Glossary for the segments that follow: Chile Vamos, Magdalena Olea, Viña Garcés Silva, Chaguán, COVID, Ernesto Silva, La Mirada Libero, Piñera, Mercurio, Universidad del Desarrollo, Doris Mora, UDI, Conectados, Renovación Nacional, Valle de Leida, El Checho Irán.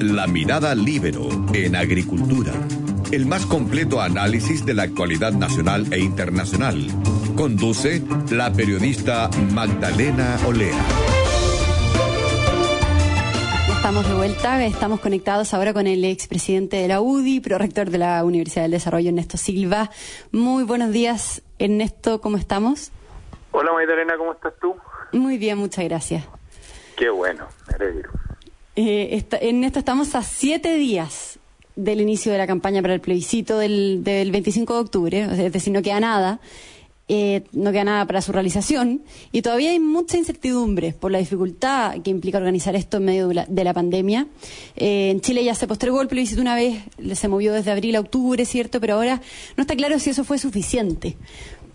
La Mirada Libero en Agricultura. El más completo análisis de la actualidad nacional e internacional. Conduce la periodista Magdalena Olea. Estamos de vuelta, estamos conectados ahora con el expresidente de la UDI, prorrector de la Universidad del Desarrollo, Ernesto Silva. Muy buenos días, Ernesto, ¿cómo estamos? Hola, Magdalena, ¿cómo estás tú? Muy bien, muchas gracias. Qué bueno, me alegro. Ernesto, estamos a 7 días del inicio de la campaña para el plebiscito del 25 de octubre, es decir, no queda nada. No queda nada para su realización y todavía hay mucha incertidumbre por la dificultad que implica organizar esto en medio de la pandemia. En Chile ya se postergó el plebiscito una vez, se movió desde abril a octubre, ¿cierto? Pero ahora no está claro si eso fue suficiente.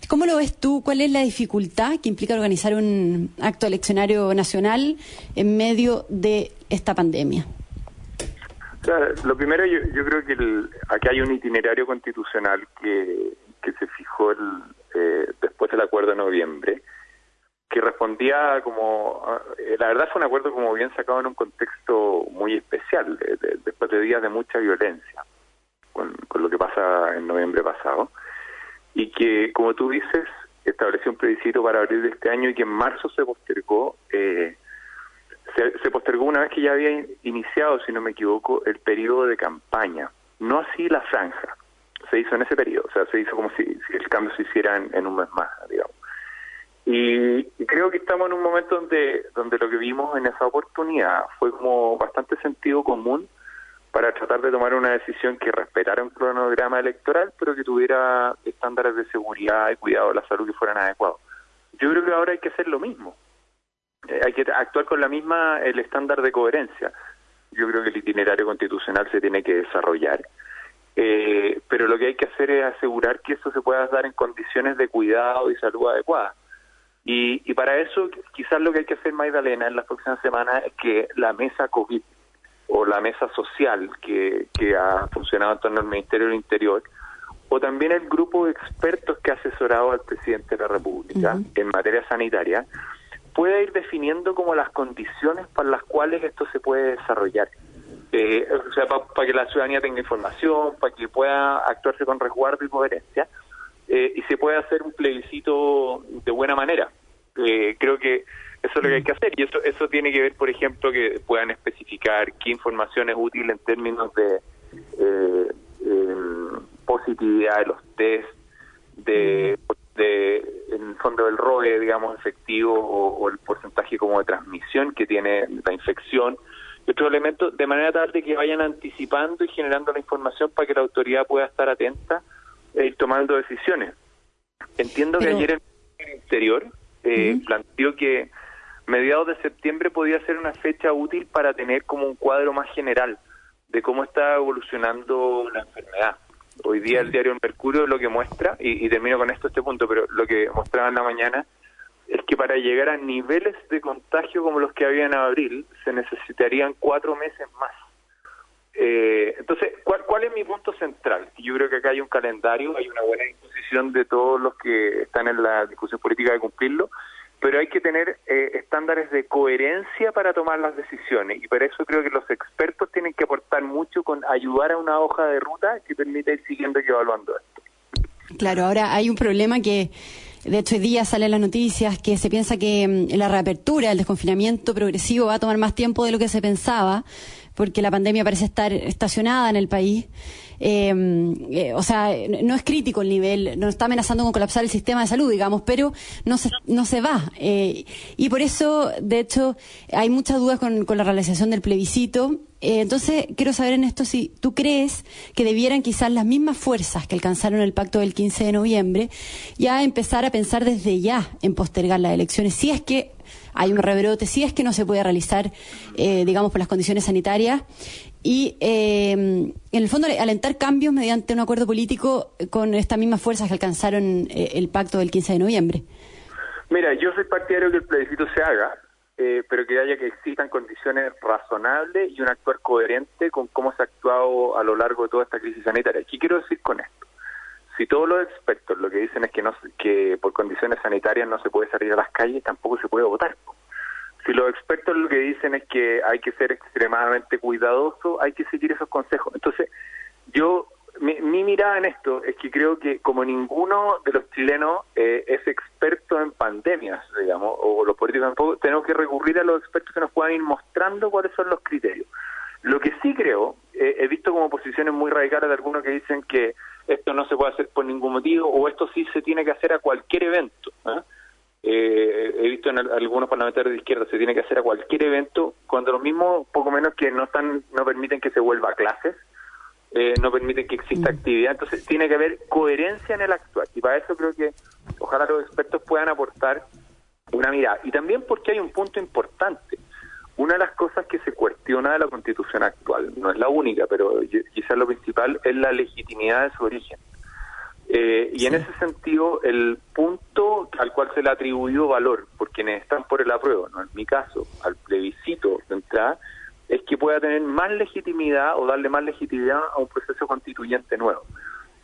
¿Cómo lo ves tú? ¿Cuál es la dificultad que implica organizar un acto eleccionario nacional en medio de esta pandemia? O sea, lo primero, yo creo que aquí hay un itinerario constitucional que se fijó después del acuerdo de noviembre, que respondía la verdad fue un acuerdo como bien sacado en un contexto muy especial, después de días de mucha violencia, con lo que pasa en noviembre pasado, y que, como tú dices, estableció un plebiscito para abril de este año y que en marzo se postergó, se postergó una vez que ya había iniciado, si no me equivoco, el periodo de campaña, no así la franja. Se hizo en ese periodo, o sea, se hizo como si el cambio se hiciera en un mes más, digamos. Y creo que estamos en un momento donde lo que vimos en esa oportunidad fue como bastante sentido común para tratar de tomar una decisión que respetara un cronograma electoral, pero que tuviera estándares de seguridad y cuidado de la salud que fueran adecuados. Yo creo que ahora hay que hacer lo mismo. Hay que actuar con el estándar de coherencia. Yo creo que el itinerario constitucional se tiene que desarrollar. Pero lo que hay que hacer es asegurar que eso se pueda dar en condiciones de cuidado y salud adecuadas. Y para eso, quizás lo que hay que hacer, Magdalena, en las próximas semanas es que la mesa COVID o la mesa social que ha funcionado en torno al Ministerio del Interior, o también el grupo de expertos que ha asesorado al presidente de la República en materia sanitaria, pueda ir definiendo como las condiciones para las cuales esto se puede desarrollar. O sea, para que la ciudadanía tenga información, para que pueda actuarse con resguardo y coherencia, y se pueda hacer un plebiscito de buena manera. Creo que eso es lo que hay que hacer, y eso tiene que ver, por ejemplo, que puedan especificar qué información es útil en términos de positividad de los test, en el fondo del ROE, digamos, efectivo, o el porcentaje como de transmisión que tiene la infección, otros elementos, de manera tal de que vayan anticipando y generando la información para que la autoridad pueda estar atenta e ir tomando decisiones. Entiendo que ayer el Interior planteó que mediados de septiembre podía ser una fecha útil para tener como un cuadro más general de cómo está evolucionando la enfermedad. Hoy día el diario Mercurio lo que muestra, y termino con este punto, pero lo que mostraba en la mañana es que para llegar a niveles de contagio como los que había en abril, se necesitarían 4 meses más. Entonces, ¿cuál es mi punto central? Yo creo que acá hay un calendario, hay una buena disposición de todos los que están en la discusión política de cumplirlo, pero hay que tener estándares de coherencia para tomar las decisiones, y para eso creo que los expertos tienen que aportar mucho con ayudar a una hoja de ruta que permita ir siguiendo y evaluando esto. Claro, ahora hay un problema que... De hecho, hoy día salen las noticias que se piensa que la reapertura, el desconfinamiento progresivo va a tomar más tiempo de lo que se pensaba, porque la pandemia parece estar estacionada en el país. O sea, no es crítico el nivel, no está amenazando con colapsar el sistema de salud, digamos, pero no se va. Y por eso, de hecho, hay muchas dudas con la realización del plebiscito. Entonces, quiero saber, Ernesto, si tú crees que debieran quizás las mismas fuerzas que alcanzaron el pacto del 15 de noviembre ya empezar a pensar desde ya en postergar las elecciones, si es que hay un rebrote, si es que no se puede realizar, digamos, por las condiciones sanitarias, y en el fondo alentar cambios mediante un acuerdo político con estas mismas fuerzas que alcanzaron el pacto del 15 de noviembre. Mira, yo soy partidario que el plebiscito se haga, pero que existan condiciones razonables y un actuar coherente con cómo se ha actuado a lo largo de toda esta crisis sanitaria. ¿Qué quiero decir con esto? Si todos los expertos lo que dicen es que por condiciones sanitarias no se puede salir a las calles, tampoco se puede votar. Si los expertos lo que dicen es que hay que ser extremadamente cuidadoso, hay que seguir esos consejos. Entonces, yo, mi mirada en esto es que creo que como ninguno de los chilenos es experto en pandemias, digamos, o los políticos tampoco, tenemos que recurrir a los expertos que nos puedan ir mostrando cuáles son los criterios. Lo que sí creo, he visto como posiciones muy radicales de algunos que dicen que esto no se puede hacer por ningún motivo, o esto sí se tiene que hacer a cualquier evento, ¿eh? He visto en algunos parlamentarios de izquierda, se tiene que hacer a cualquier evento, cuando los mismos, poco menos que no permiten que se vuelva a clases, no permiten que exista actividad. Entonces tiene que haber coherencia en el actuar, y para eso creo que ojalá los expertos puedan aportar una mirada. Y también porque hay un punto importante. Una de las cosas que se cuestiona de la Constitución actual, no es la única, pero quizás lo principal, es la legitimidad de su origen. Y en ese sentido, el punto al cual se le ha atribuido valor por quienes están por el apruebo, no en mi caso, al plebiscito de entrada, es que pueda tener más legitimidad o darle más legitimidad a un proceso constituyente nuevo.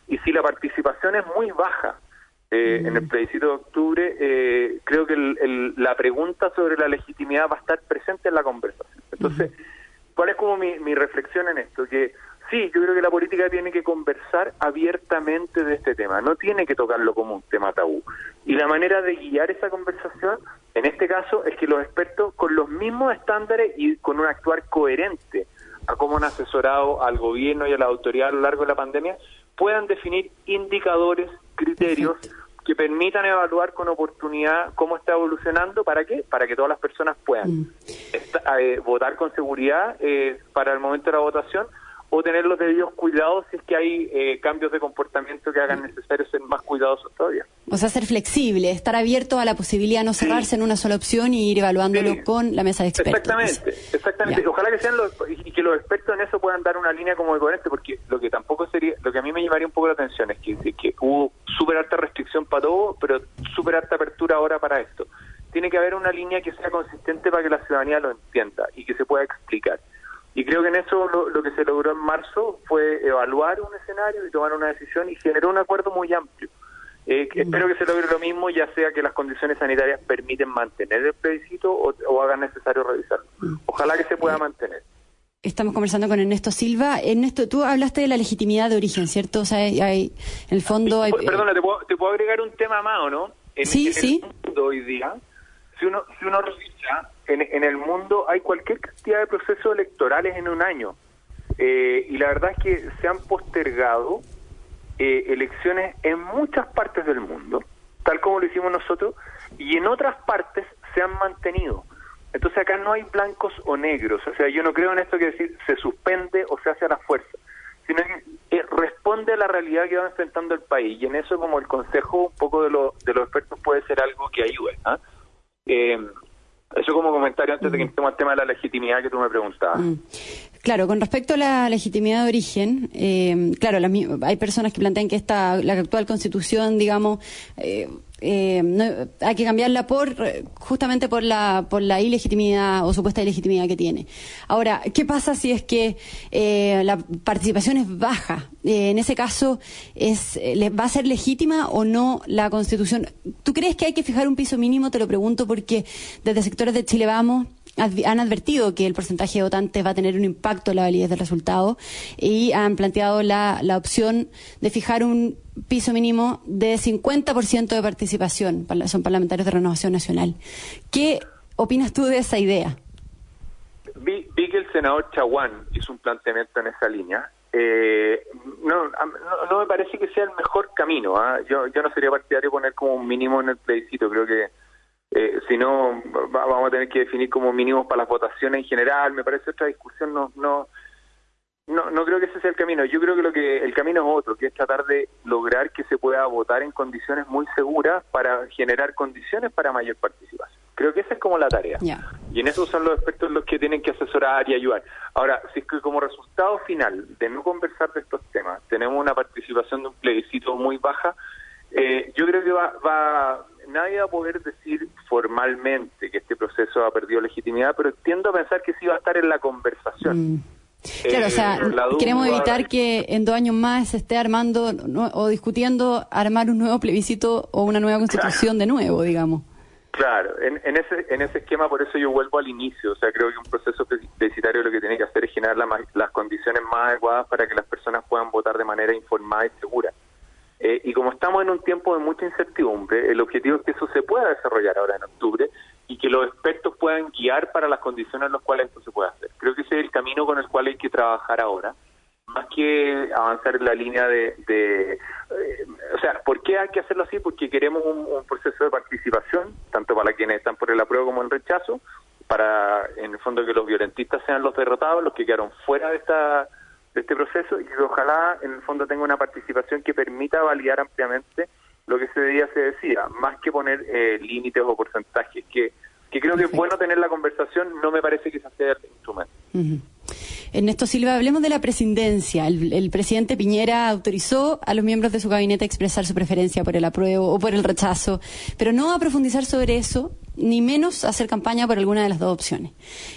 Y si la participación es muy baja en el plebiscito de octubre, creo que la pregunta sobre la legitimidad va a estar presente en la conversación. Entonces, ¿cuál es como mi reflexión en esto? Que sí, yo creo que la política tiene que conversar abiertamente de este tema, no tiene que tocarlo como un tema tabú. Y la manera de guiar esa conversación, en este caso, es que los expertos, con los mismos estándares y con un actuar coherente a cómo han asesorado al gobierno y a la autoridad a lo largo de la pandemia, puedan definir indicadores, criterios, que permitan evaluar con oportunidad cómo está evolucionando. ¿Para qué? Para que todas las personas puedan votar con seguridad para el momento de la votación, o tener los debidos cuidados si es que hay cambios de comportamiento que hagan necesarios ser más cuidadosos todavía. O sea, ser flexible, estar abierto a la posibilidad, no cerrarse en una sola opción y ir evaluándolo con la mesa de expertos. Exactamente. Ojalá que sean que los expertos en eso puedan dar una línea como de coherente, porque lo que a mí me llamaría un poco la atención es que hubo súper alta restricción para todo, pero súper alta apertura ahora para esto. Tiene que haber una línea que sea consistente para que la ciudadanía lo entienda y que se pueda explicar. Y creo que en eso lo que se logró en marzo fue evaluar un escenario y tomar una decisión, y generó un acuerdo muy amplio. Espero que se logre lo mismo, ya sea que las condiciones sanitarias permiten mantener el plebiscito o hagan necesario revisarlo. Ojalá que se pueda mantener. Estamos conversando con Ernesto Silva. Ernesto, tú hablaste de la legitimidad de origen, ¿cierto? O sea, en el fondo... Perdona, ¿te puedo agregar un tema más o no? En el mundo hoy día, si uno revisa... En el mundo hay cualquier cantidad de procesos electorales en un año, y la verdad es que se han postergado elecciones en muchas partes del mundo, tal como lo hicimos nosotros, y en otras partes se han mantenido. Entonces acá no hay blancos o negros. O sea, yo no creo en esto que decir se suspende o se hace a la fuerza, sino que responde a la realidad que va enfrentando el país, y en eso como el consejo un poco de los expertos puede ser algo que ayude, ¿eh? Eso como comentario antes de que entremos al tema de la legitimidad que tú me preguntabas. Claro, con respecto a la legitimidad de origen, claro, hay personas que plantean que la actual Constitución, digamos, no, hay que cambiarla justamente por la ilegitimidad o supuesta ilegitimidad que tiene. Ahora, ¿qué pasa si es que la participación es baja? En ese caso, ¿va a ser legítima o no la Constitución? ¿Tú crees que hay que fijar un piso mínimo? Te lo pregunto porque desde sectores de Chile Vamos han advertido que el porcentaje de votantes va a tener un impacto en la validez del resultado, y han planteado la opción de fijar un piso mínimo de 50% de participación. Son parlamentarios de Renovación Nacional. ¿Qué opinas tú de esa idea? Vi que el senador Chaguán hizo un planteamiento en esa línea. No me parece que sea el mejor camino, ¿eh? Yo no sería partidario poner como un mínimo en el plebiscito. Creo que si no, vamos a tener que definir como mínimos para las votaciones en general. Me parece otra discusión. No creo que ese sea el camino. Yo creo que el camino es otro, que es tratar de lograr que se pueda votar en condiciones muy seguras para generar condiciones para mayor participación. Creo que esa es como la tarea. Y en eso son los expertos los que tienen que asesorar y ayudar. Ahora, si es que como resultado final de no conversar de estos temas tenemos una participación de un plebiscito muy baja, yo creo que nadie va a poder decir formalmente que este proceso ha perdido legitimidad, pero tiendo a pensar que sí va a estar en la conversación. Claro, o sea, queremos evitar que en 2 años más se esté armando o discutiendo armar un nuevo plebiscito o una nueva constitución de nuevo, digamos. Claro, en ese esquema, por eso yo vuelvo al inicio. O sea, creo que un proceso plebiscitario lo que tiene que hacer es generar las condiciones más adecuadas para que las personas puedan votar de manera informada y segura. Y como estamos en un tiempo de mucha incertidumbre, el objetivo es que eso se pueda desarrollar ahora en octubre y que los expertos puedan guiar para las condiciones en las cuales esto se puede hacer. Creo que ese es el camino con el cual hay que trabajar ahora, más que avanzar en la línea o sea, ¿por qué hay que hacerlo así? Porque queremos un proceso de participación, tanto para quienes están por el apruebo como el rechazo, para, en el fondo, que los violentistas sean los derrotados, los que quedaron fuera de este proceso, y que ojalá, en el fondo, tenga una participación que permita validar ampliamente lo que ese día se decía, más que poner límites o porcentajes, que creo que es bueno tener la conversación, no me parece que se hace el instrumento. Uh-huh. Ernesto Silva, hablemos de la presidencia. El presidente Piñera autorizó a los miembros de su gabinete a expresar su preferencia por el apruebo o por el rechazo, pero no a profundizar sobre eso, ni menos a hacer campaña por alguna de las dos opciones.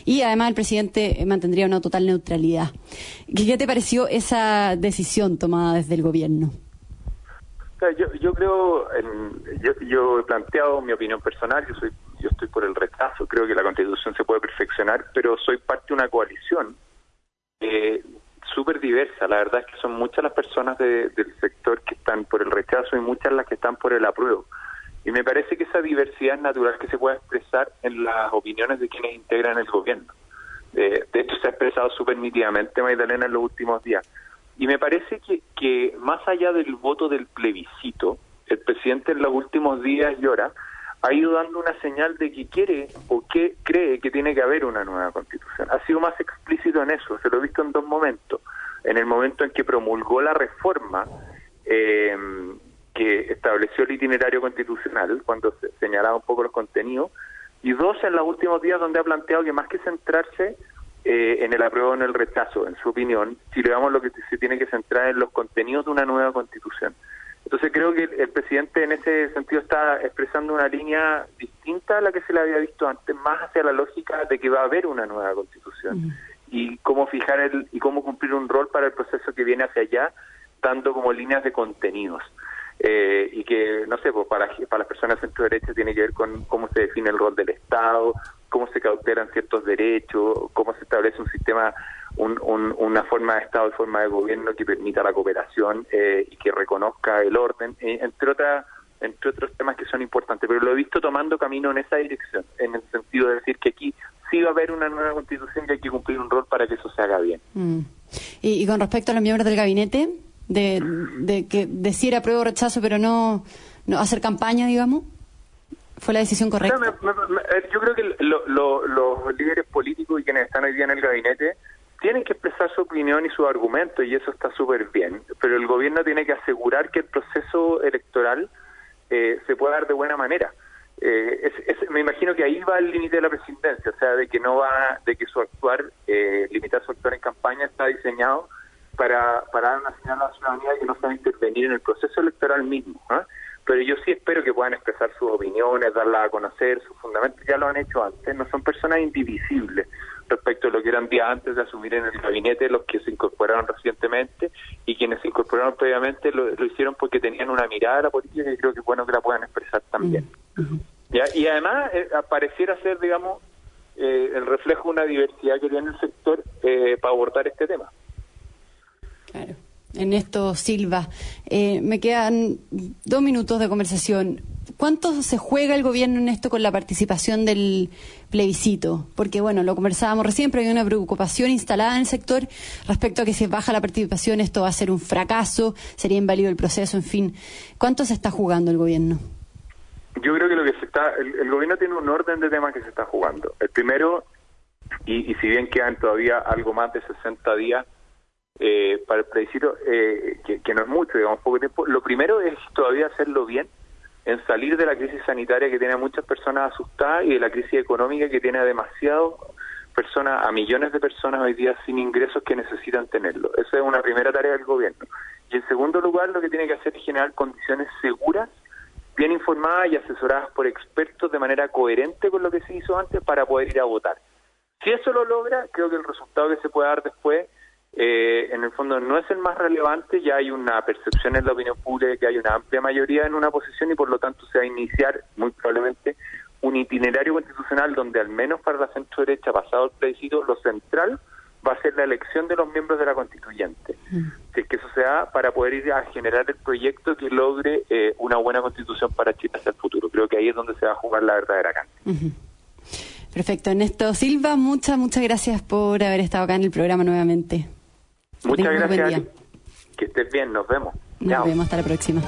Y además el presidente mantendría una total neutralidad. ¿Qué te pareció esa decisión tomada desde el gobierno? Yo creo, yo he planteado mi opinión personal, yo estoy por el rechazo, creo que la Constitución se puede perfeccionar, pero soy parte de una coalición súper diversa. La verdad es que son muchas las personas del sector que están por el rechazo y muchas las que están por el apruebo, y me parece que esa diversidad es natural que se pueda expresar en las opiniones de quienes integran el gobierno. De hecho, se ha expresado súper nítidamente Magdalena en los últimos días, y me parece que más allá del voto del plebiscito, el presidente en los últimos días y horas ha ido dando una señal de que quiere o que cree que tiene que haber una nueva constitución. Ha sido más explícito en eso, se lo he visto en dos momentos. En el momento en que promulgó la reforma que estableció el itinerario constitucional, cuando se señalaba un poco los contenidos, y dos, en los últimos días, donde ha planteado que más que centrarse en el apruebo o en el rechazo, en su opinión, si le damos lo que se tiene que centrar en los contenidos de una nueva constitución. Entonces creo que el presidente en ese sentido está expresando una línea distinta a la que se le había visto antes, más hacia la lógica de que va a haber una nueva constitución, y cómo fijar y cómo cumplir un rol para el proceso que viene hacia allá, dando como líneas de contenidos. Y que, no sé, pues para las personas de centro derecha tiene que ver con cómo se define el rol del Estado, cómo se cautelan ciertos derechos, cómo se establece un sistema, una forma de Estado y forma de gobierno que permita la cooperación y que reconozca el orden, entre otros temas que son importantes. Pero lo he visto tomando camino en esa dirección, en el sentido de decir que aquí sí va a haber una nueva constitución y hay que cumplir un rol para que eso se haga bien. ¿Y con respecto a los miembros del gabinete, de que decir apruebo o rechazo, pero no hacer campaña, digamos? ¿Fue la decisión correcta? Yo creo que los líderes políticos y quienes están hoy día en el gabinete tienen que expresar su opinión y su argumento, y eso está súper bien, pero el gobierno tiene que asegurar que el proceso electoral se pueda dar de buena manera. Me imagino que ahí va el límite de la presidencia, o sea, de que no va, de que su actuar, limitar su actuar en campaña, está diseñado para dar una señal a la ciudadanía que no sabe intervenir en el proceso electoral mismo, ¿no? Pero yo sí espero que puedan expresar sus opiniones, darlas a conocer, sus fundamentos, ya lo han hecho antes, no son personas indivisibles respecto a lo que eran días antes de asumir en el gabinete los que se incorporaron recientemente, y quienes se incorporaron previamente lo hicieron porque tenían una mirada a la política que creo que es bueno que la puedan expresar también. Uh-huh. ¿Ya? Y además pareciera ser, digamos, el reflejo de una diversidad que tiene el sector para abordar este tema. Claro. Ernesto Silva, me quedan 2 minutos de conversación. ¿Cuánto se juega el gobierno en esto con la participación del plebiscito? Porque, bueno, lo conversábamos recién, pero hay una preocupación instalada en el sector respecto a que si baja la participación esto va a ser un fracaso, sería inválido el proceso, en fin. ¿Cuánto se está jugando el gobierno? Yo creo que el gobierno tiene un orden de temas que se está jugando. El primero, y si bien quedan todavía algo más de 60 días, para el plebiscito, que no es mucho, digamos, poco tiempo, lo primero es todavía hacerlo bien, en salir de la crisis sanitaria que tiene a muchas personas asustadas y de la crisis económica que tiene a millones de personas hoy día sin ingresos que necesitan tenerlo. Esa es una primera tarea del gobierno. Y en segundo lugar, lo que tiene que hacer es generar condiciones seguras, bien informadas y asesoradas por expertos de manera coherente con lo que se hizo antes para poder ir a votar. Si eso lo logra, creo que el resultado que se puede dar después en el fondo no es el más relevante. Ya hay una percepción en la opinión pública de que hay una amplia mayoría en una posición y por lo tanto se va a iniciar muy probablemente un itinerario constitucional donde, al menos para la centro derecha, pasado el plebiscito, lo central va a ser la elección de los miembros de la constituyente. Si es que eso se da, para poder ir a generar el proyecto que logre una buena constitución para Chile hacia el futuro. Creo que ahí es donde se va a jugar la verdadera cancha. Perfecto. Ernesto Silva, muchas gracias por haber estado acá en el programa nuevamente. Muchas gracias. Que estés bien, nos vemos. Nos vemos, hasta la próxima.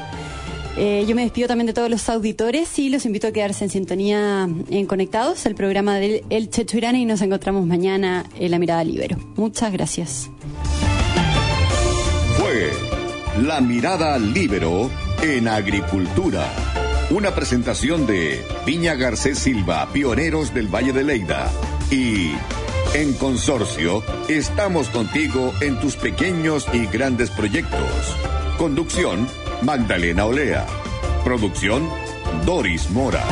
Yo me despido también de todos los auditores y los invito a quedarse en sintonía en Conectados, el programa del El Checho Irán, y nos encontramos mañana en La Mirada Libero. Muchas gracias. Fue La Mirada Libero en Agricultura, una presentación de Viña Garcés Silva, pioneros del Valle de Leida, y En Consorcio, estamos contigo en tus pequeños y grandes proyectos. Conducción, Magdalena Olea. Producción, Doris Mora.